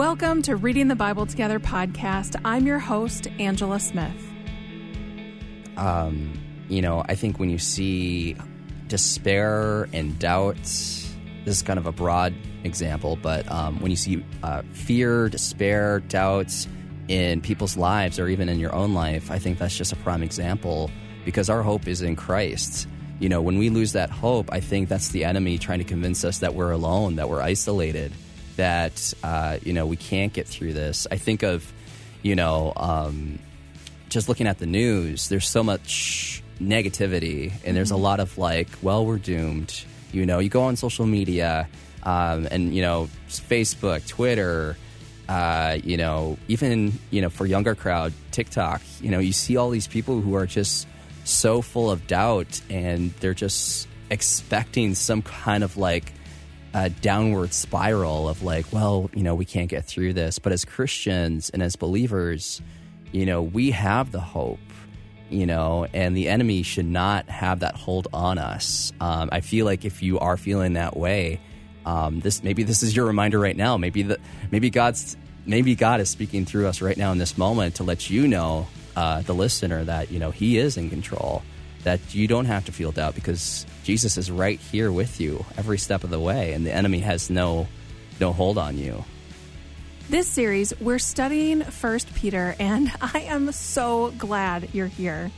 Welcome to Reading the Bible Together podcast. I'm your host, Angela Smith. I think when you see despair and doubt, this is kind of a broad example, but when you see fear, despair, doubts in people's lives or even in your own life, I think that's just a prime example because our hope is in Christ. You know, when we lose that hope, I think that's the enemy trying to convince us that we're alone, that we're isolated, that, we can't get through this. I think of, just looking at the news, there's so much negativity and there's a lot of like, well, we're doomed. You know, you go on social media and Facebook, Twitter, even, for younger crowd, TikTok, you see all these people who are just so full of doubt and they're just expecting some kind of like a downward spiral of like, well, we can't get through this. But as Christians and as believers, we have the hope, and the enemy should not have that hold on us. I feel like if you are feeling that way, this is your reminder right now. Maybe God is speaking through us right now in this moment to let you know, the listener, that, he is in control, that you don't have to feel doubt because Jesus is right here with you every step of the way, and the enemy has no hold on you. This series, we're studying 1 Peter, and I am so glad you're here.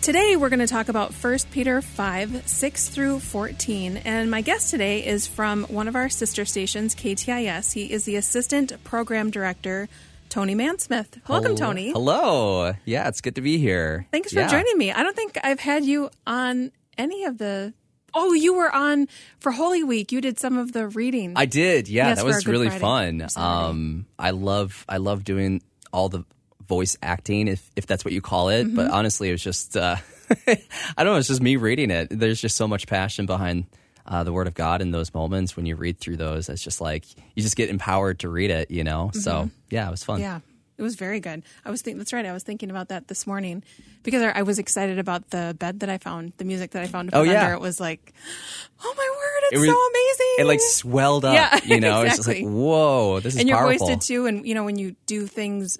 Today, we're going to talk about 1 Peter 5, 6 through 14, and my guest today is from one of our sister stations, KTIS. He is the Assistant Program Director, Tony Mansmith. Welcome, Tony. Hello. Yeah, it's good to be here. Thanks for joining me. I don't think I've had you on any of the... Oh, you were on for Holy Week. You did some of the reading. I did. Yeah, that was really fun. I love doing all the voice acting, if that's what you call it. Mm-hmm. But honestly, it was just... it's just me reading it. There's just so much passion behind the Word of God in those moments. When you read through those, it's just like you just get empowered to read it, Mm-hmm. So yeah, it was fun. Yeah, it was very good. That's right. I was thinking about that this morning because I was excited about the bed that I found, the music that I found. It was like, oh my word, it was so amazing. It like swelled up. Yeah, exactly. It's just like, whoa, this is powerful. And your voice did too. And when you do things.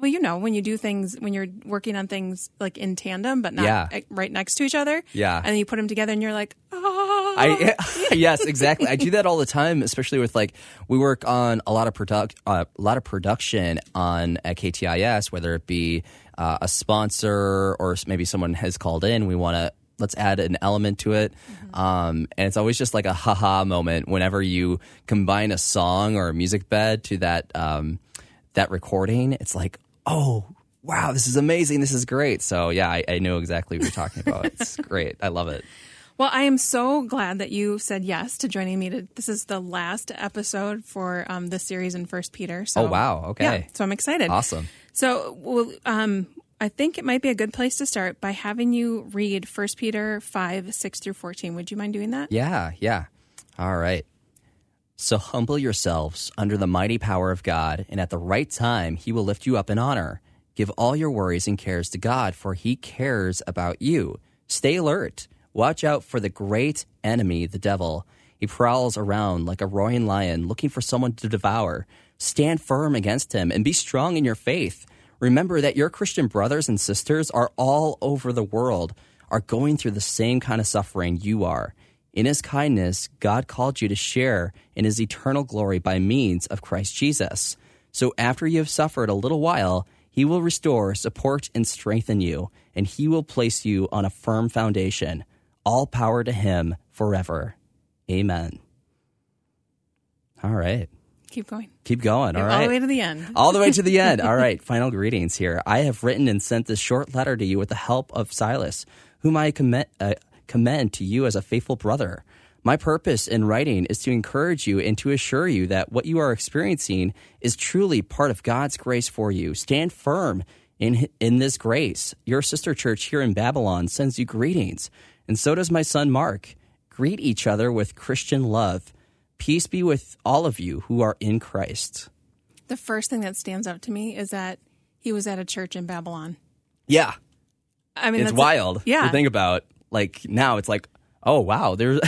Well, when you do things, when you're working on things like in tandem, but not right next to each other. Yeah. And then you put them together and you're like, oh. Yes, exactly. I do that all the time, especially with we work on a lot of production on at KTIS, whether it be a sponsor or maybe someone has called in. We want to, let's add an element to it. Mm-hmm. And it's always just like a ha-ha moment whenever you combine a song or a music bed to that recording. It's like, oh, wow, this is amazing. This is great. So, yeah, I know exactly what you're talking about. It's great. I love it. Well, I am so glad that you said yes to joining me. This is the last episode for this series in 1 Peter. So, oh, wow. Okay. Yeah, so I'm excited. Awesome. So I think it might be a good place to start by having you read 1 Peter 5, 6 through 14. Would you mind doing that? Yeah. All right. So humble yourselves under the mighty power of God, and at the right time he will lift you up in honor. Give all your worries and cares to God, for he cares about you. Stay alert. Watch out for the great enemy, the devil. He prowls around like a roaring lion, looking for someone to devour. Stand firm against him and be strong in your faith. Remember that your Christian brothers and sisters are all over the world, are going through the same kind of suffering you are. In his kindness, God called you to share in his eternal glory by means of Christ Jesus. So after you have suffered a little while, he will restore, support, and strengthen you, and he will place you on a firm foundation. All power to him forever. Amen. All right. Keep going. All right. All the way to the end. All the way to the end. All right. Final greetings here. I have written and sent this short letter to you with the help of Silas, whom I commend to you as a faithful brother. My purpose in writing is to encourage you and to assure you that what you are experiencing is truly part of God's grace for you. Stand firm in this grace. Your sister church here in Babylon sends you greetings, and so does my son Mark. Greet each other with Christian love. Peace be with all of you who are in Christ. The first thing that stands out to me is that he was at a church in Babylon. Yeah. I mean, it's wild to think about. Now it's like, oh, wow, there's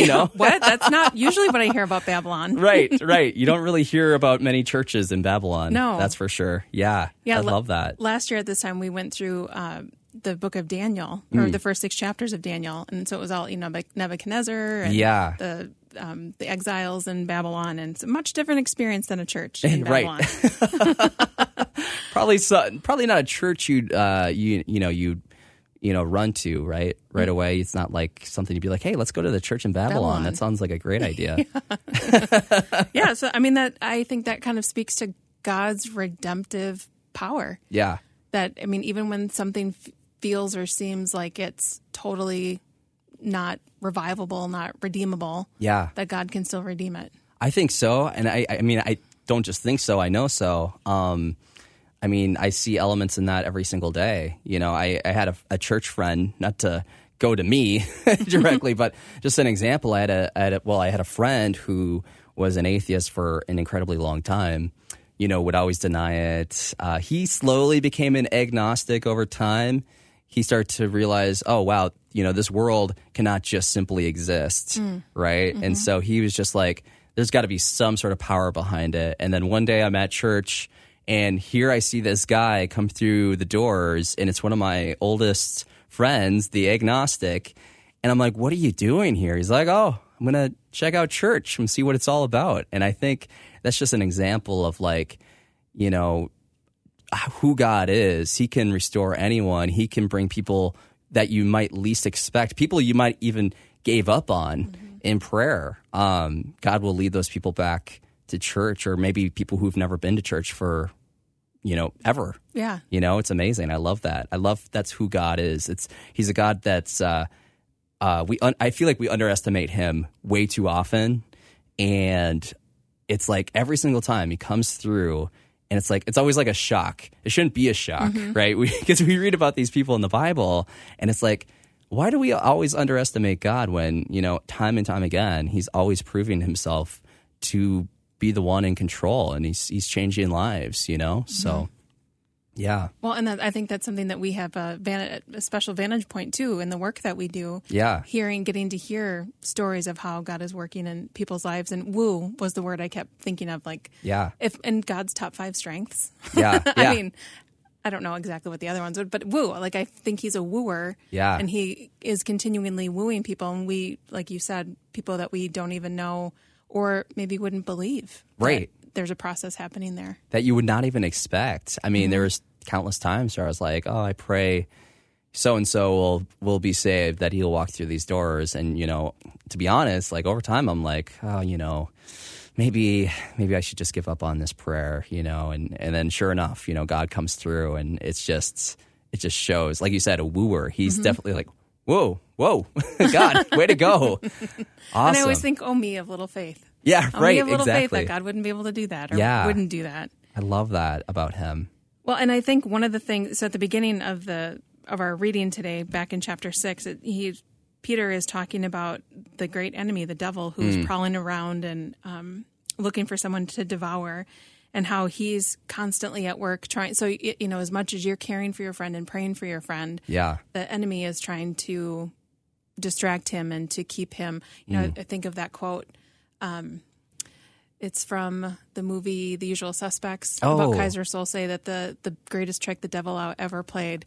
You know? What? That's not usually what I hear about Babylon. Right. You don't really hear about many churches in Babylon. No. That's for sure. Yeah, I love that. Last year at this time, we went through the book of Daniel, or the first 6 chapters of Daniel. And so it was all, you know, like Nebuchadnezzar and the exiles in Babylon, and it's a much different experience than a church in Babylon. Right. probably not a church you'd run to right away. It's not like something you'd be like, hey, let's go to the church in Babylon. That sounds like a great idea. Yeah. So I mean, I think that kind of speaks to God's redemptive power. Yeah. That, I mean, even when something feels or seems like it's totally not revivable, not redeemable, that God can still redeem it. I think so. And I mean, I don't just think so, I know so. I mean, I see elements in that every single day. You know, I had a church friend, not to go to me directly, but just an example. I had a friend who was an atheist for an incredibly long time, you know, would always deny it. He slowly became an agnostic over time. He started to realize, oh, wow, you know, this world cannot just simply exist, right? Mm-hmm. And so he was just like, there's got to be some sort of power behind it. And then one day I'm at church, and here I see this guy come through the doors, and it's one of my oldest friends, the agnostic. And I'm like, what are you doing here? He's like, oh, I'm going to check out church and see what it's all about. And I think that's just an example of, like, you know, who God is. He can restore anyone. He can bring people that you might least expect, people you might even gave up on in prayer. God will lead those people back to church, or maybe people who've never been to church for, you know, ever. Yeah. You know, it's amazing. I love that. That's who God is. He's a God that's, I feel like we underestimate him way too often. And it's like every single time he comes through, and it's like, it's always like a shock. It shouldn't be a shock, right? Because we read about these people in the Bible, and it's like, why do we always underestimate God when, you know, time and time again, he's always proving himself to be the one in control, and he's changing lives, you know? So, yeah. Well, and I think that's something that we have a special vantage point, too, in the work that we do. Yeah. Getting to hear stories of how God is working in people's lives. And woo was the word I kept thinking of, like, in God's top 5 strengths. Yeah. I mean, I don't know exactly what the other ones would, but woo, like, I think he's a wooer. Yeah. And he is continually wooing people. And we, like you said, people that we don't even know or maybe wouldn't believe. Right. There's a process happening there that you would not even expect. I mean, there was countless times where I was like, oh, I pray so-and-so will be saved, that he'll walk through these doors. And, you know, to be honest, like, over time, I'm like, oh, you know, maybe I should just give up on this prayer, you know. And then sure enough, you know, God comes through, and it just shows, like you said, a wooer. He's definitely like, whoa, God, way to go. Awesome. And I always think, oh, me of little faith. Yeah, right, we have little faith that God wouldn't be able to do that, or wouldn't do that. I love that about him. Well, and I think one of the things, so at the beginning of our reading today, back in chapter 6, Peter is talking about the great enemy, the devil, who's prowling around and looking for someone to devour, and how he's constantly at work trying. So, you know, as much as you're caring for your friend and praying for your friend, the enemy is trying to distract him and to keep him. You know, I think of that quote. It's from the movie The Usual Suspects about Kaiser Söze, that the greatest trick the devil ever played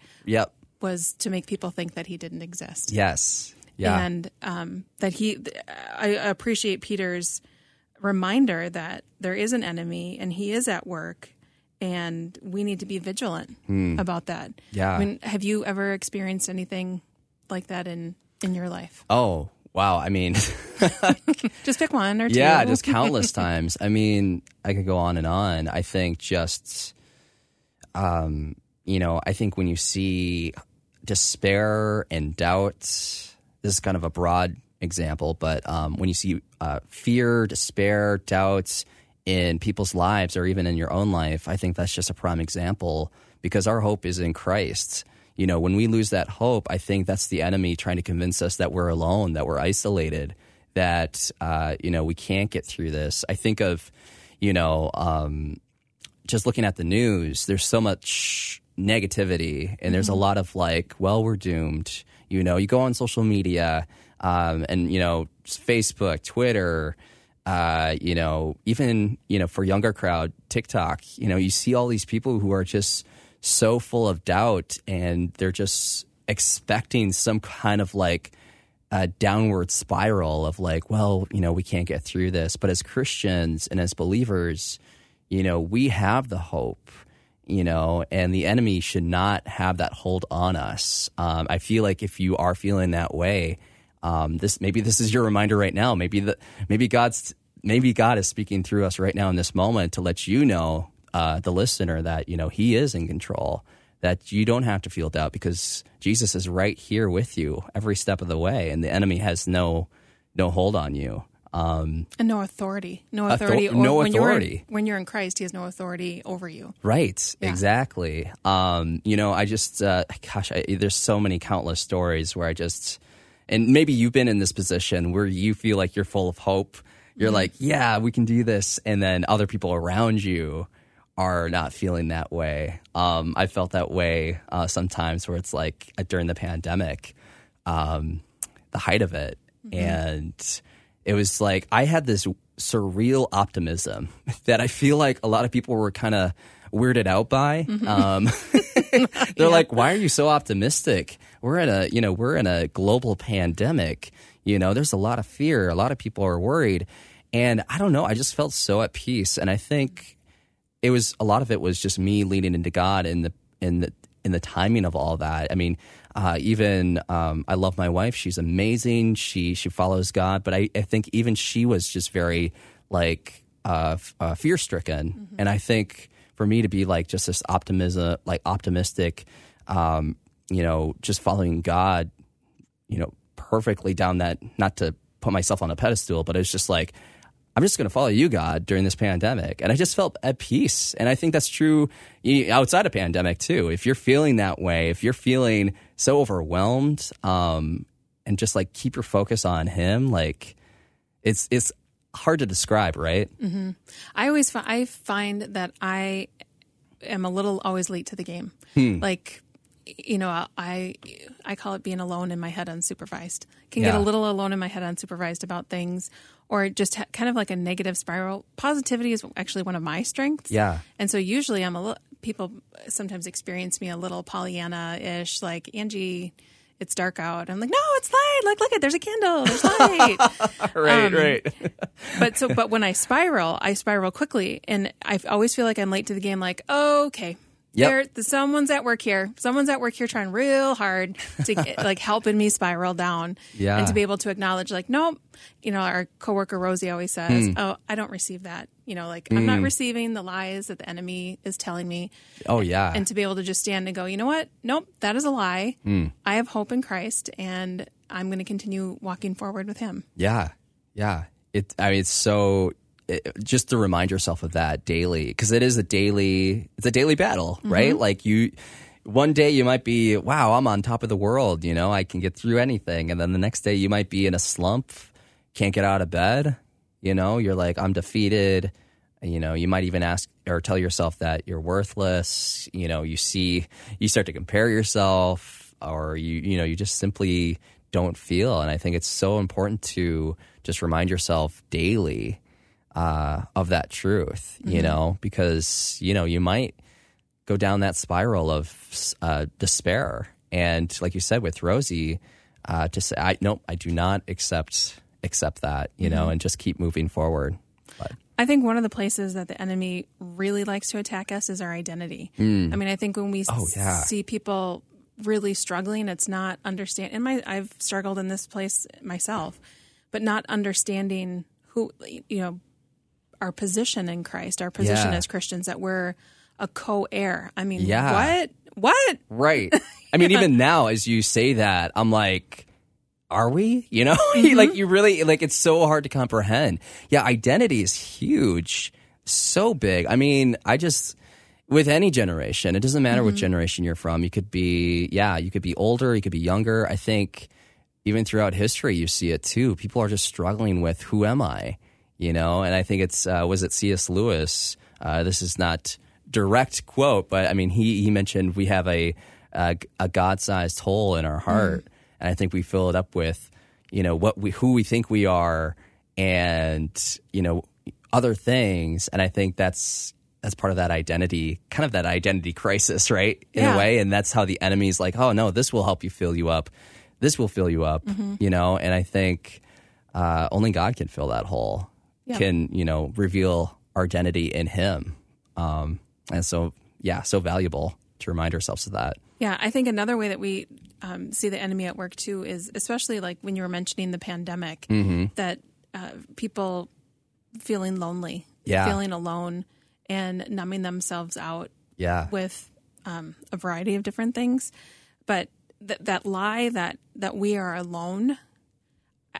was to make people think that he didn't exist. Yes. Yeah. And I appreciate Peter's reminder that there is an enemy and he is at work, and we need to be vigilant about that. Yeah. I mean, have you ever experienced anything like that in your life? Oh, wow. I mean, just pick one or two. Yeah, just countless times. I mean, I could go on and on. I think just, you know, I think when you see despair and doubt, this is kind of a broad example, but when you see fear, despair, doubts in people's lives, or even in your own life, I think that's just a prime example, because our hope is in Christ. You know, when we lose that hope, I think that's the enemy trying to convince us that we're alone, that we're isolated, that, you know, we can't get through this. I think of, you know, just looking at the news, there's so much negativity, and there's a lot of like, well, we're doomed. You know, you go on social media, And, you know, Facebook, Twitter, you know, even, you know, for younger crowd, TikTok, you know, you see all these people who are just so full of doubt, and they're just expecting some kind of like a downward spiral of like, well, you know, we can't get through this. But as Christians and as believers, you know, we have the hope, you know, and the enemy should not have that hold on us. I feel like if you are feeling that way, this is your reminder right now. Maybe God is speaking through us right now in this moment to let you know, the listener, that, you know, He is in control, that you don't have to feel doubt because Jesus is right here with you every step of the way, and the enemy has no hold on you. And no authority. When you're in Christ, He has no authority over you. Right, yeah. Exactly. You know, I just, there's so many countless stories where and maybe you've been in this position where you feel like you're full of hope. You're like, yeah, we can do this. And then other people around you are not feeling that way. I felt that way sometimes, where it's like during the pandemic, the height of it. Mm-hmm. And it was like I had this surreal optimism that I feel like a lot of people were kind of weirded out by. Mm-hmm. They're like, why are you so optimistic? We're in a global pandemic. You know, there's a lot of fear. A lot of people are worried. And I don't know. I just felt so at peace. And I think a lot of it was just me leaning into God in the timing of all that. I mean, I love my wife. She's amazing. She follows God, but I think even she was just very like fear stricken. Mm-hmm. And I think for me to be like just this optimistic, you know, just following God, you know, perfectly down that, not to put myself on a pedestal, but it's just like, I'm just going to follow you, God, during this pandemic. And I just felt at peace. And I think that's true outside of pandemic, too. If you're feeling that way, if you're feeling so overwhelmed, and just like keep your focus on Him, like it's hard to describe, right? Mm-hmm. I find that I am always late to the game. Like, you know, I call it being alone in my head, unsupervised. Get a little alone in my head, unsupervised about things, or just kind of like a negative spiral. Positivity is actually one of my strengths. Yeah. And so usually people sometimes experience me a little Pollyanna-ish, like, Angie, it's dark out. I'm like, no, it's light. Like, look, there's a candle. There's light. Right. But when I spiral quickly, and I always feel like I'm late to the game. Like, okay. Yep. Someone's at work here. Someone's at work here trying real hard to like helping me spiral down, and to be able to acknowledge, like, nope. You know, our coworker Rosie always says, "Oh, I don't receive that." You know, like I'm not receiving the lies that the enemy is telling me. Oh yeah, and to be able to just stand and go, you know what? Nope, that is a lie. I have hope in Christ, and I'm going to continue walking forward with Him. Yeah. Just to remind yourself of that daily, because it's a daily battle, mm-hmm. right? Like one day you might be, wow, I'm on top of the world, you know, I can get through anything. And then the next day you might be in a slump, can't get out of bed, you know, you're like, I'm defeated. You know, you might even ask or tell yourself that you're worthless. You know, you start to compare yourself, or you know, you just simply don't feel. And I think it's so important to just remind yourself daily of that truth, you mm-hmm. know, because, you know, you might go down that spiral of despair. And like you said with Rosie, to say, I do not accept that, you mm-hmm. know, and just keep moving forward. But I think one of the places that the enemy really likes to attack us is our identity. I mean, I think when we see people really struggling, it's not understanding. And I've struggled in this place myself, but not understanding who, you know, our position in Christ, our position as Christians, that we're a co-heir. I mean, what? Right. I mean, even now, as you say that, I'm like, are we? You know, mm-hmm. like you really, like it's so hard to comprehend. Yeah, identity is huge, so big. I mean, with any generation, it doesn't matter mm-hmm. what generation you're from. You could be older, you could be younger. I think even throughout history, you see it too. People are just struggling with, who am I? You know, and I think it's, was it C.S. Lewis? This is not direct quote, but I mean, he mentioned we have a God-sized hole in our heart. Mm. And I think we fill it up with, you know, what we, who we think we are, and, you know, other things. And I think that's part of that identity, kind of that identity crisis, right? In a way. And that's how the enemy's like, oh no, this will help you fill you up. This will fill you up, you know? And I think only God can fill that hole, can, you know, reveal our identity in him. And so, yeah, so valuable to remind ourselves of that. Yeah, I think another way that we see the enemy at work too is, especially like when you were mentioning the pandemic, that people feeling lonely, feeling alone, and numbing themselves out with a variety of different things. But that lie that we are alone,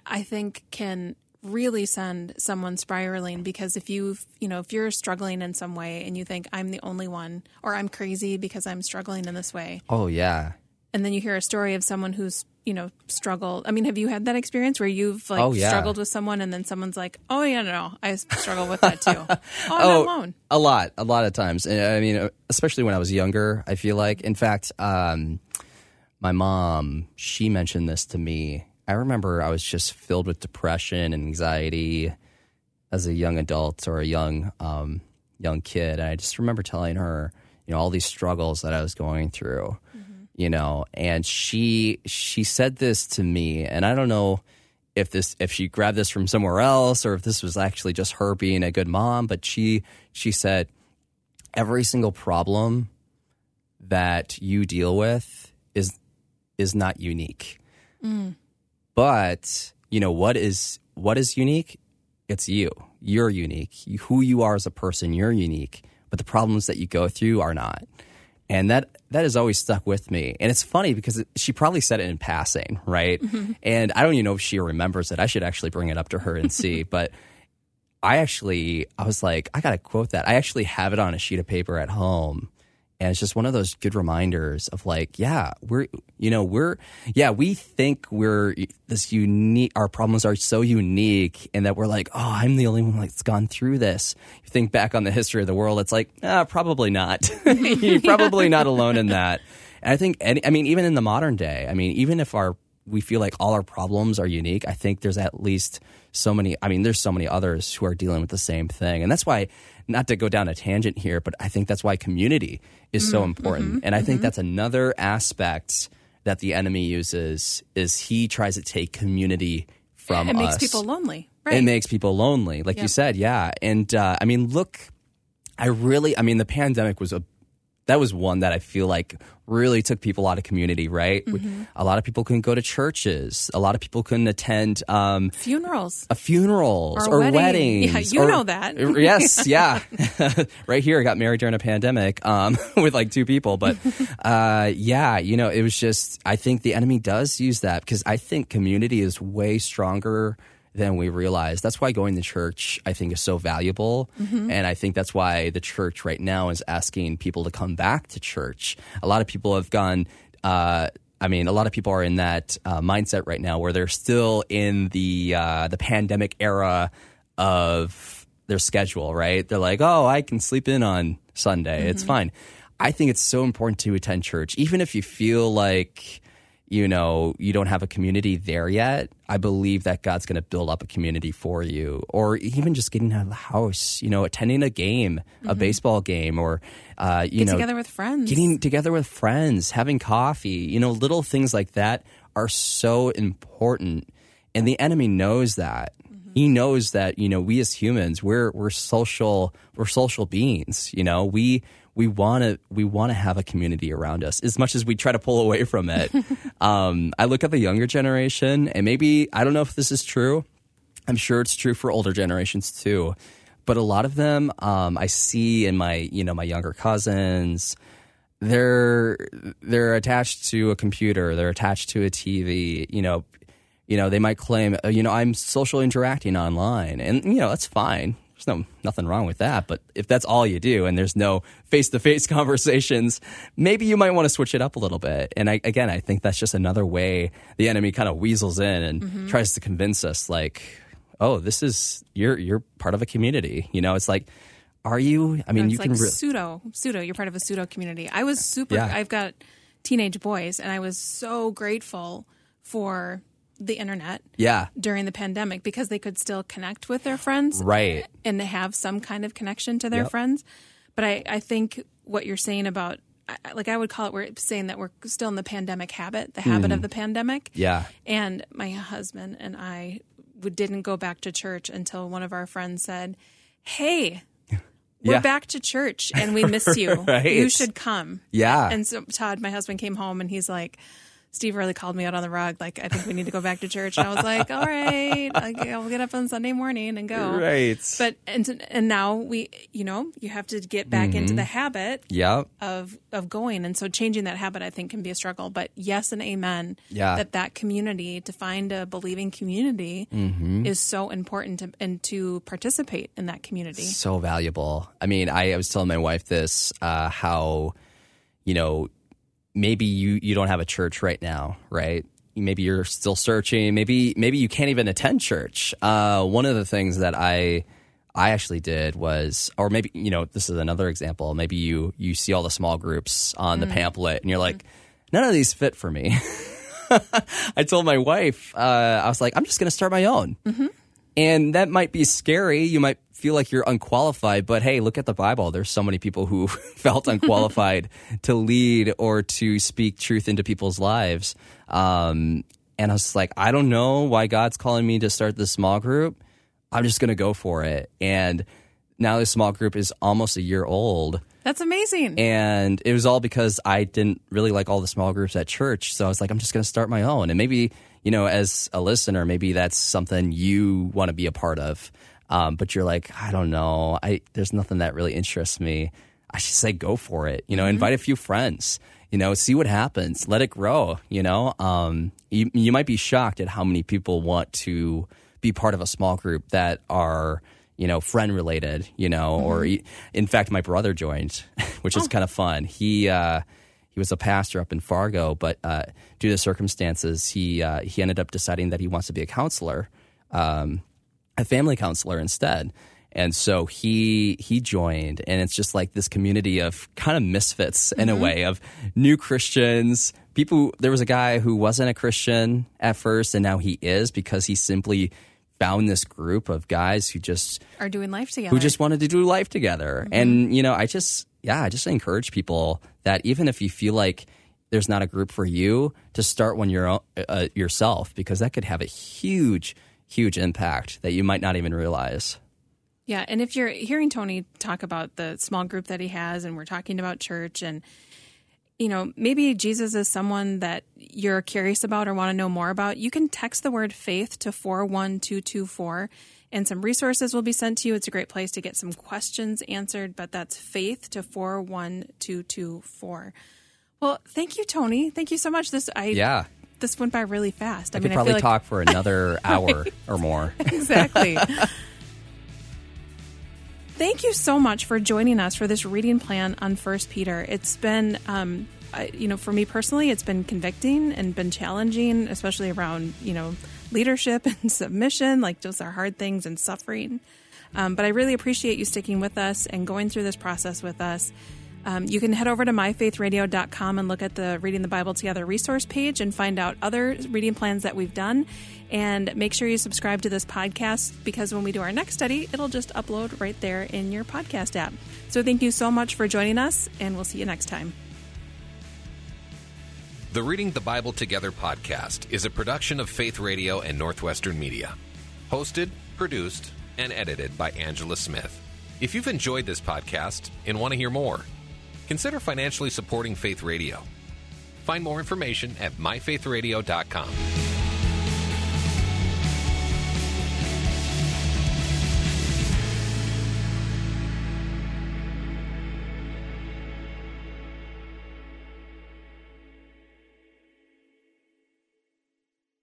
I think can really send someone spiraling, because if you're struggling in some way and you think I'm the only one, or I'm crazy because I'm struggling in this way. Oh yeah. And then you hear a story of someone who's, you know, struggled. I mean, have you had that experience where you've like struggled with someone and then someone's like, oh yeah, no, I struggle with that too. I'm not alone. A lot of times. And I mean, especially when I was younger, I feel like, in fact, my mom, she mentioned this to me. I remember I was just filled with depression and anxiety as a young adult or a young kid. And I just remember telling her, you know, all these struggles that I was going through, you know, and she said this to me, and I don't know if she grabbed this from somewhere else or if this was actually just her being a good mom, but she said, every single problem that you deal with is not unique. Mm. But, you know, what is unique? It's you. You're unique. Who you are as a person, you're unique. But the problems that you go through are not. And that has always stuck with me. And it's funny because she probably said it in passing, right? Mm-hmm. And I don't even know if she remembers it. I should actually bring it up to her and see. But I was like, I got to quote that. I actually have it on a sheet of paper at home. And it's just one of those good reminders of like, yeah, we think we're this unique, our problems are so unique, and that we're like, oh, I'm the only one that's gone through this. You think back on the history of the world, it's like, probably not. You're probably not alone in that. And I think, even in the modern day, I mean, even if we feel like all our problems are unique, I think there's at least there's so many others who are dealing with the same thing. And that's why, not to go down a tangent here, but I think that's why community is so important. Mm-hmm, and I think that's another aspect that the enemy uses, is he tries to take community from us. It makes people lonely, right? It makes people lonely, like you said, yeah. And the pandemic was that was one that I feel like really took people out of community, right? Mm-hmm. A lot of people couldn't go to churches. A lot of people couldn't attend funerals or weddings. Yeah, you know that. Yes, yeah. Right here, I got married during a pandemic with like two people. But yeah, you know, it was just, I think the enemy does use that, because I think community is way stronger than we realize. That's why going to church, I think, is so valuable. Mm-hmm. And I think that's why the church right now is asking people to come back to church. A lot of people have gone, a lot of people are in that mindset right now where they're still in the pandemic era of their schedule, right? They're like, oh, I can sleep in on Sunday. Mm-hmm. It's fine. I think it's so important to attend church, even if you feel like, you know, you don't have a community there yet. I believe that God's going to build up a community for you. Or even just getting out of the house, you know, attending a game, a baseball game, or, getting together with friends, having coffee, you know, little things like that are so important. And the enemy knows that. He knows that, you know, we as humans, we're social beings, you know, we want to have a community around us as much as we try to pull away from it. I look at the younger generation, and maybe, I don't know if this is true. I'm sure it's true for older generations too. But a lot of them, I see in my younger cousins, they're attached to a computer, they're attached to a TV, you know, they might claim, you know, I'm social interacting online, and, you know, that's fine. There's nothing wrong with that. But if that's all you do and there's no face-to-face conversations, maybe you might want to switch it up a little bit. And I think that's just another way the enemy kind of weasels in and tries to convince us like, oh, this is, you're part of a community. You know, it's like, are you? I mean, no, you like can pseudo. You're part of a pseudo community. I was I've got teenage boys, and I was so grateful for the internet during the pandemic because they could still connect with their friends and have some kind of connection to their friends. But I think what you're saying about, like I would call it, we're saying that we're still in the pandemic habit, the habit of the pandemic. Yeah. And my husband and I didn't go back to church until one of our friends said, hey, we're back to church and we miss you. You should come. Yeah. And so Todd, my husband, came home and he's like, Steve really called me out on the rug. Like, I think we need to go back to church. And I was like, all right, I'll get up on Sunday morning and go. But and now we, you know, you have to get back into the habit of going. And so changing that habit, I think, can be a struggle. But yes and amen that community, to find a believing community is so important and to participate in that community. So valuable. I mean, I was telling my wife this, how, you know, maybe you don't have a church right now, right? Maybe you're still searching. Maybe you can't even attend church. One of the things that I actually did was, or maybe, you know, this is another example. Maybe you see all the small groups on the pamphlet and you're like, none of these fit for me. I told my wife, I was like, I'm just going to start my own. And that might be scary. You might feel like you're unqualified, but hey, look at the Bible. There's so many people who felt unqualified to lead or to speak truth into people's lives. And I was like, I don't know why God's calling me to start this small group. I'm just going to go for it. And now this small group is almost a year old. That's amazing. And it was all because I didn't really like all the small groups at church. So I was like, I'm just going to start my own. And maybe, you know, as a listener, maybe that's something you want to be a part of. But you're like, I don't know. There's nothing that really interests me. I should say go for it. You know, invite a few friends. You know, see what happens. Let it grow, you know. You might be shocked at how many people want to be part of a small group that are, you know, friend-related, you know. Or in fact, my brother joined, which is kind of fun. He was a pastor up in Fargo, but due to circumstances, he ended up deciding that he wants to be a counselor, a family counselor instead. And so he joined, and it's just like this community of kind of misfits in a way, of new Christians. There was a guy who wasn't a Christian at first, and now he is, because he simply found this group of guys who just are doing life together, who just wanted to do life together. And, you know, I just encourage people that even if you feel like there's not a group for you, to start one yourself, because that could have a huge, huge impact that you might not even realize. Yeah, and if you're hearing Tony talk about the small group that he has, and we're talking about church, and, you know, maybe Jesus is someone that you're curious about or want to know more about, you can text the word faith to 41224, and some resources will be sent to you. It's a great place to get some questions answered, but that's faith to 41224. Well, thank you, Tony. Thank you so much. This went by really fast. I mean, could probably talk for another hour or more. Exactly. Thank you so much for joining us for this reading plan on 1 Peter. It's been, you know, for me personally, it's been convicting and been challenging, especially around, you know, leadership and submission, like those are hard things, and suffering. But I really appreciate you sticking with us and going through this process with us. You can head over to myfaithradio.com and look at the Reading the Bible Together resource page and find out other reading plans that we've done. And make sure you subscribe to this podcast, because when we do our next study, it'll just upload right there in your podcast app. So thank you so much for joining us, and we'll see you next time. The Reading the Bible Together podcast is a production of Faith Radio and Northwestern Media. Hosted, produced, and edited by Angela Smith. If you've enjoyed this podcast and want to hear more, consider financially supporting Faith Radio. Find more information at myfaithradio.com.